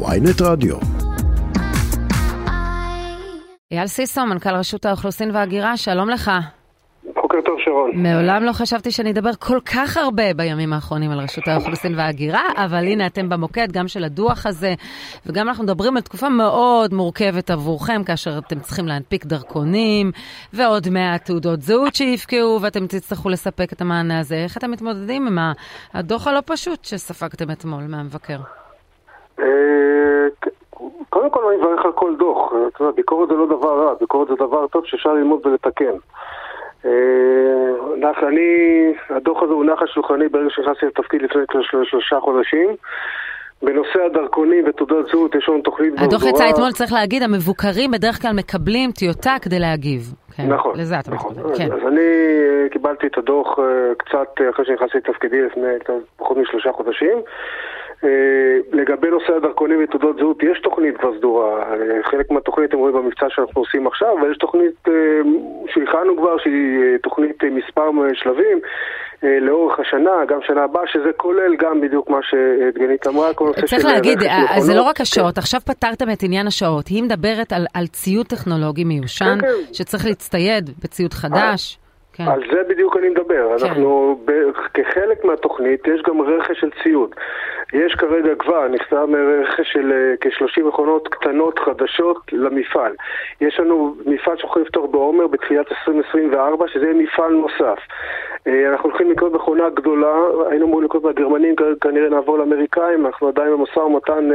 ויינט רדיו. אייל סיסו, מנכ"ל רשות האוכלוסין וההגירה, שלום לך. בוקר טוב שרון. מעולם לא חשבתי שאני אדבר כל כך הרבה בימים האחרונים על רשות האוכלוסין וההגירה, אבל הנה אתם במוקד גם של הדוח הזה, וגם אנחנו מדברים על תקופה מאוד מורכבת עבורכם, כאשר אתם צריכים להנפיק דרכונים, ועוד 100 תעודות זהות שיפקעו, ואתם תצטרכו לספק את המענה הזה. איך אתם מתמודדים עם הדוח הלא פשוט שספגתם אתמול מהמבקר? קודם כל אני מברך על כל דוח. ביקורת זה לא דבר רע, ביקורת זה דבר טוב שאפשר ללמוד ולתקן. הדוח הזה הונח על שולחני ברגע שנכנסתי לתפקיד לפני 3 חודשים. בנושא הדרכונים ותעודת זהות יש לנו תוכנית ברורה. הדוח יצא אתמול, צריך להגיד, המבוקרים בדרך כלל מקבלים טיוטה כדי להגיב. נכון. לזה אתה מתכוון. כן. אז אני קיבלתי את הדוח קצת אחרי שנכנסתי לתפקידי לפני פחות מ3 חודשים. לגבי נושא הדרכונים ותעודות זהות, יש תוכנית כבר סדורה. חלק מהתוכנית הם רואים במבצע שאנחנו עושים עכשיו, אבל יש תוכנית שהכנו כבר, שהיא תוכנית מספר שלבים לאורך השנה, גם שנה הבאה, שזה כולל גם בדיוק מה שדגנית אמרה. צריך להגיד, זה לא רק השעות, עכשיו פתרתם את עניין השעות, היא מדברת על ציוד טכנולוגי מיושן, שצריך להצטייד בציוד חדש. כן. על זה בדיוק אני מדבר. כן. אנחנו, כחלק מהתוכנית, יש גם רכש של ציוד. יש כרגע כבר, נחתם רכש של כ-30 מכונות קטנות חדשות למפעל. יש לנו מפעל שאנחנו יכולים לפתוח בעומר בתחילת 2024, שזה מפעל נוסף. אנחנו הולכים לקנות מכונה גדולה, היינו אמורים לקנות מהגרמנים, כנראה נעבור לאמריקאים, אנחנו עדיין במשא ומתן,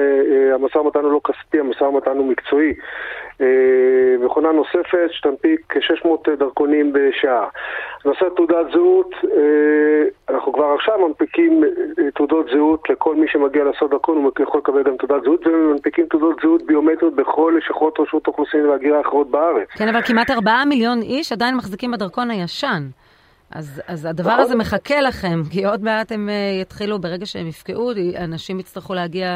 המשא ומתן הוא לא כספי, המשא ומתן הוא מקצועי. מכונה נוספת שתנפיק כ-600 דרכונים בשעה. נושא תעודת זהות, אנחנו כבר עכשיו מנפיקים תעודות זהות לכל מי שמגיע לעשות דרכון, הוא יכול לקבל גם תעודת זהות, ומנפיקים תעודות זהות ביומטריות בכל לשכות רשות האוכלוסין וההגירה אחרות בארץ. כן, אבל כמעט 4 מיליון איש עדיין מחזיקים בדרכון הישן. אז הדבר הזה מחכה לכם, כי עוד מעט הם יתחילו, ברגע שהם יפקעו, אנשים יצטרכו להגיע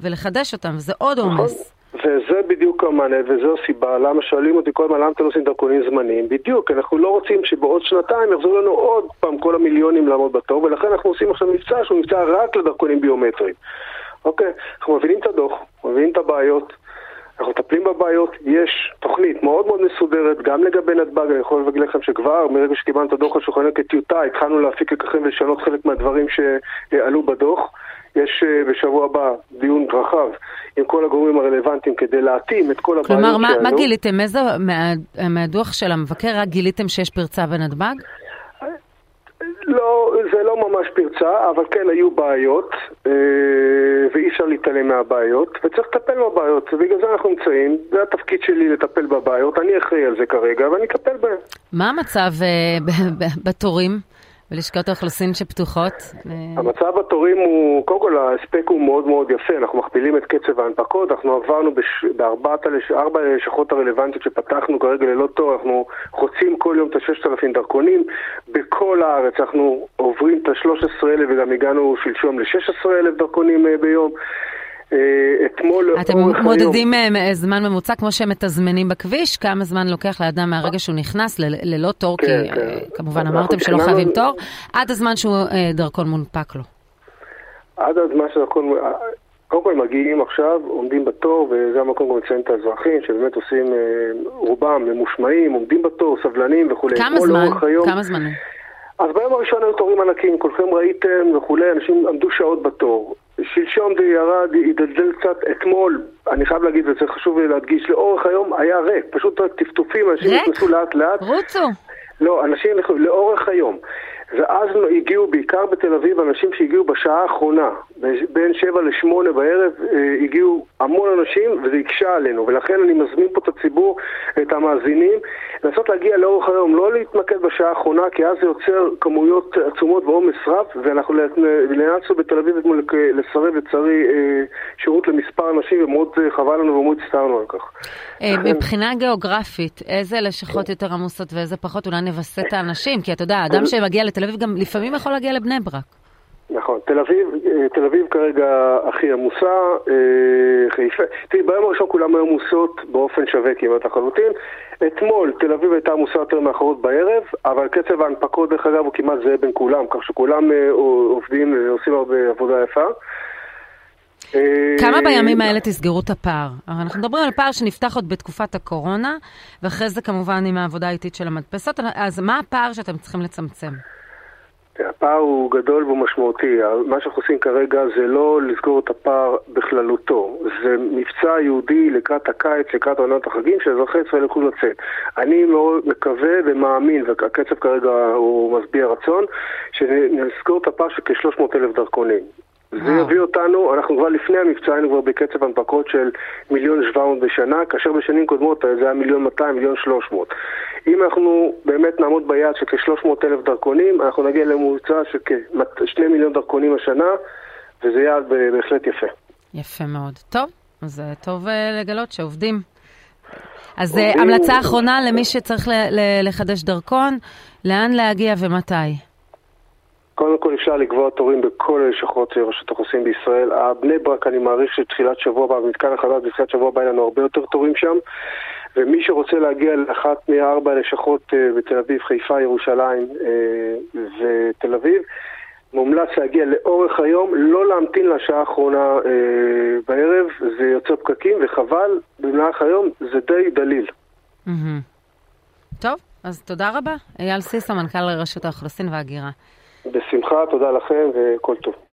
ולחדש אותם, וזה עוד עומס. וזה בדיוק המענה, וזו הסיבה, למה שואלים אותי כל מה, למה אתם עושים דרכונים זמניים? בדיוק, אנחנו לא רוצים שבעוד שנתיים יחזרו לנו עוד פעם כל המיליונים לעמוד בתור, ולכן אנחנו עושים עכשיו מבצע שהוא מבצע רק לדרכונים ביומטריים. אוקיי, אנחנו מבינים את הדוח, מבינים את הבעיות, אנחנו מטפלים בבעיות, יש תוכנית מאוד מאוד מסודרת, גם לגבי נתב"ג, אני יכול להגיד לכם שכבר, מרגע שקיבלנו את הדוח על שולחננו כטיוטה, התחלנו להפיק לקחים ולשנות חלק מהדברים שעלו בדוח. יש בשבוע הבא דיון רחב עם כל הגורמים הרלוונטיים כדי להתאים את כל הבעיות שלנו. כלומר, מה גיליתם? איזה מהדוח של המבקר רק גיליתם שיש פרצה בנתב"ג? לא, זה לא ממש פרצה, אבל כן היו בעיות, ואי אפשר להתעלם מהבעיות, וצריך לטפל בבעיות, ובגלל זה אנחנו נמצאים, זה התפקיד שלי לטפל בבעיות, אני אחראי על זה כרגע, ואני אטפל בהן. מה המצב בתורים? ולשכות האוכלוסין שפתוחות? המצב התורים הוא, קודם כל, ההספק הוא מאוד מאוד יפה, אנחנו מכפילים את קצב ההנפקות, אנחנו עברנו בארבע לשכות הרלוונטיות שפתחנו כרגע ללא תור, אנחנו חוצים כל יום את 6,000 דרכונים, בכל הארץ אנחנו עוברים את 13,000 וגם הגענו שלשום ל-16,000 דרכונים ביום. אתם מודדים זמן ממוצע כמו שהם מתזמנים בכביש, כמה זמן לוקח לאדם מהרגע שהוא נכנס ללא תור, כי כמובן אמרתם שלא חייבים תור, עד הזמן שהוא דרכון מונפק לו? עד הזמן שדרכון, קודם כל מגיעים עכשיו, עומדים בתור, וזה המקום גם לציין את האזרחים שבאמת עושים, רובם ממושמעים, עומדים בתור, סבלנים וכו'. כמה זמן? אז ביום הראשון היו תורים ענקים, כולכם ראיתם וכו', אנשים עמדו שעות בתור. שלשום זה ירד, ידלדל קצת, אתמול, אני חייב להגיד, וזה חשוב להדגיש, לאורך היום היה ריק, פשוט טפטופים, אנשים נכנסו לאט לאט. רוצו. לא, אנשים נכנסו לאורך היום. ואז הגיעו, בעיקר בתל אביב, אנשים שהגיעו בשעה האחרונה, בין 7 ל-8 בערב, הגיעו המון אנשים, וזה הקשה עלינו, ולכן אני מזמין פה את הציבור, את המאזינים, לעשות להגיע לאורך היום, לא להתמקד בשעה האחרונה, כי אז זה יוצר כמויות עצומות ועומס רב, ואנחנו נאלצנו בתל אביב לסרב לצערי שירות למספר אנשים, ומאוד חבל לנו ומאוד הצטערנו על כך. מבחינה גיאוגרפית, איזה לשכות יותר עמוסות ואיזה פחות, אולי נבסס את האנשים, כי אתה יודע, האדם שמגיע לתל אביב גם לפעמים יכול להגיע לבני ברק. נכון, תל אביב כרגע הכי עמוסה, חיפה. תראי, ביום הראשון כולם היו עמוסות באופן שווה כמעט לחלוטין. אתמול תל אביב הייתה עמוסה יותר מאחרות בערב, אבל קצב ההנפקות דרך אגב הוא כמעט זהה בין כולם, כך שכולם עובדים, עושים הרבה עבודה יפה. כמה בימים האלה תסגרו את הפער? אנחנו מדברים על פער שנפתח עוד בתקופת הקורונה, ואחרי זה כמובן עם העבודה האיטית של המדפסות, אז מה הפער שאתם צריכים לצמצם? הפער הוא גדול ומשמעותי. מה שאנחנו עושים כרגע זה לא לסגור את הפער בכללותו. זה מבצע יהודי לקראת הקיץ, לקראת עונת החגים, שאזרחי ישראל יכולים לצאת. אני מאוד מקווה ומאמין, והקצב כרגע הוא משביע רצון, שנסגור את הפער של כ-300,000 דרכונים. זה יביא אותנו, אנחנו כבר לפני המבצע היינו כבר בקצב הנפקות של 1,700,000 בשנה, כאשר בשנים קודמות זה היה 1,200,000, 1,300,000. אם אנחנו באמת נעמוד ביעד של כ-300,000 דרכונים, אנחנו נגיע לממוצע של כ-2 מיליון דרכונים השנה, וזה יעד בהחלט יפה. יפה מאוד. טוב, אז טוב לגלות שעובדים. אז המלצה האחרונה למי שצריך לחדש דרכון, לאן להגיע ומתי? קודם כל אפשר לקבוע תורים בכל הלשכות של רשות האוכלוסין בישראל. בני ברק אני מעריך שתחילת שבוע הבא, במתקן החדש בתחילת שבוע הבא לנו הרבה יותר תורים שם, ומי שרוצה להגיע לאחת מ4 הלשכות בתל אביב, חיפה, ירושלים ותל אביב, מומלץ להגיע לאורך היום, לא להמתין לשעה האחרונה בערב, זה יוצר פקקים וחבל, במהלך היום זה די דליל. טוב, אז תודה רבה. אייל סיסו, מנכ"ל רשות האוכלוסין וההגירה. בשמחה, תודה לכם וכל טוב.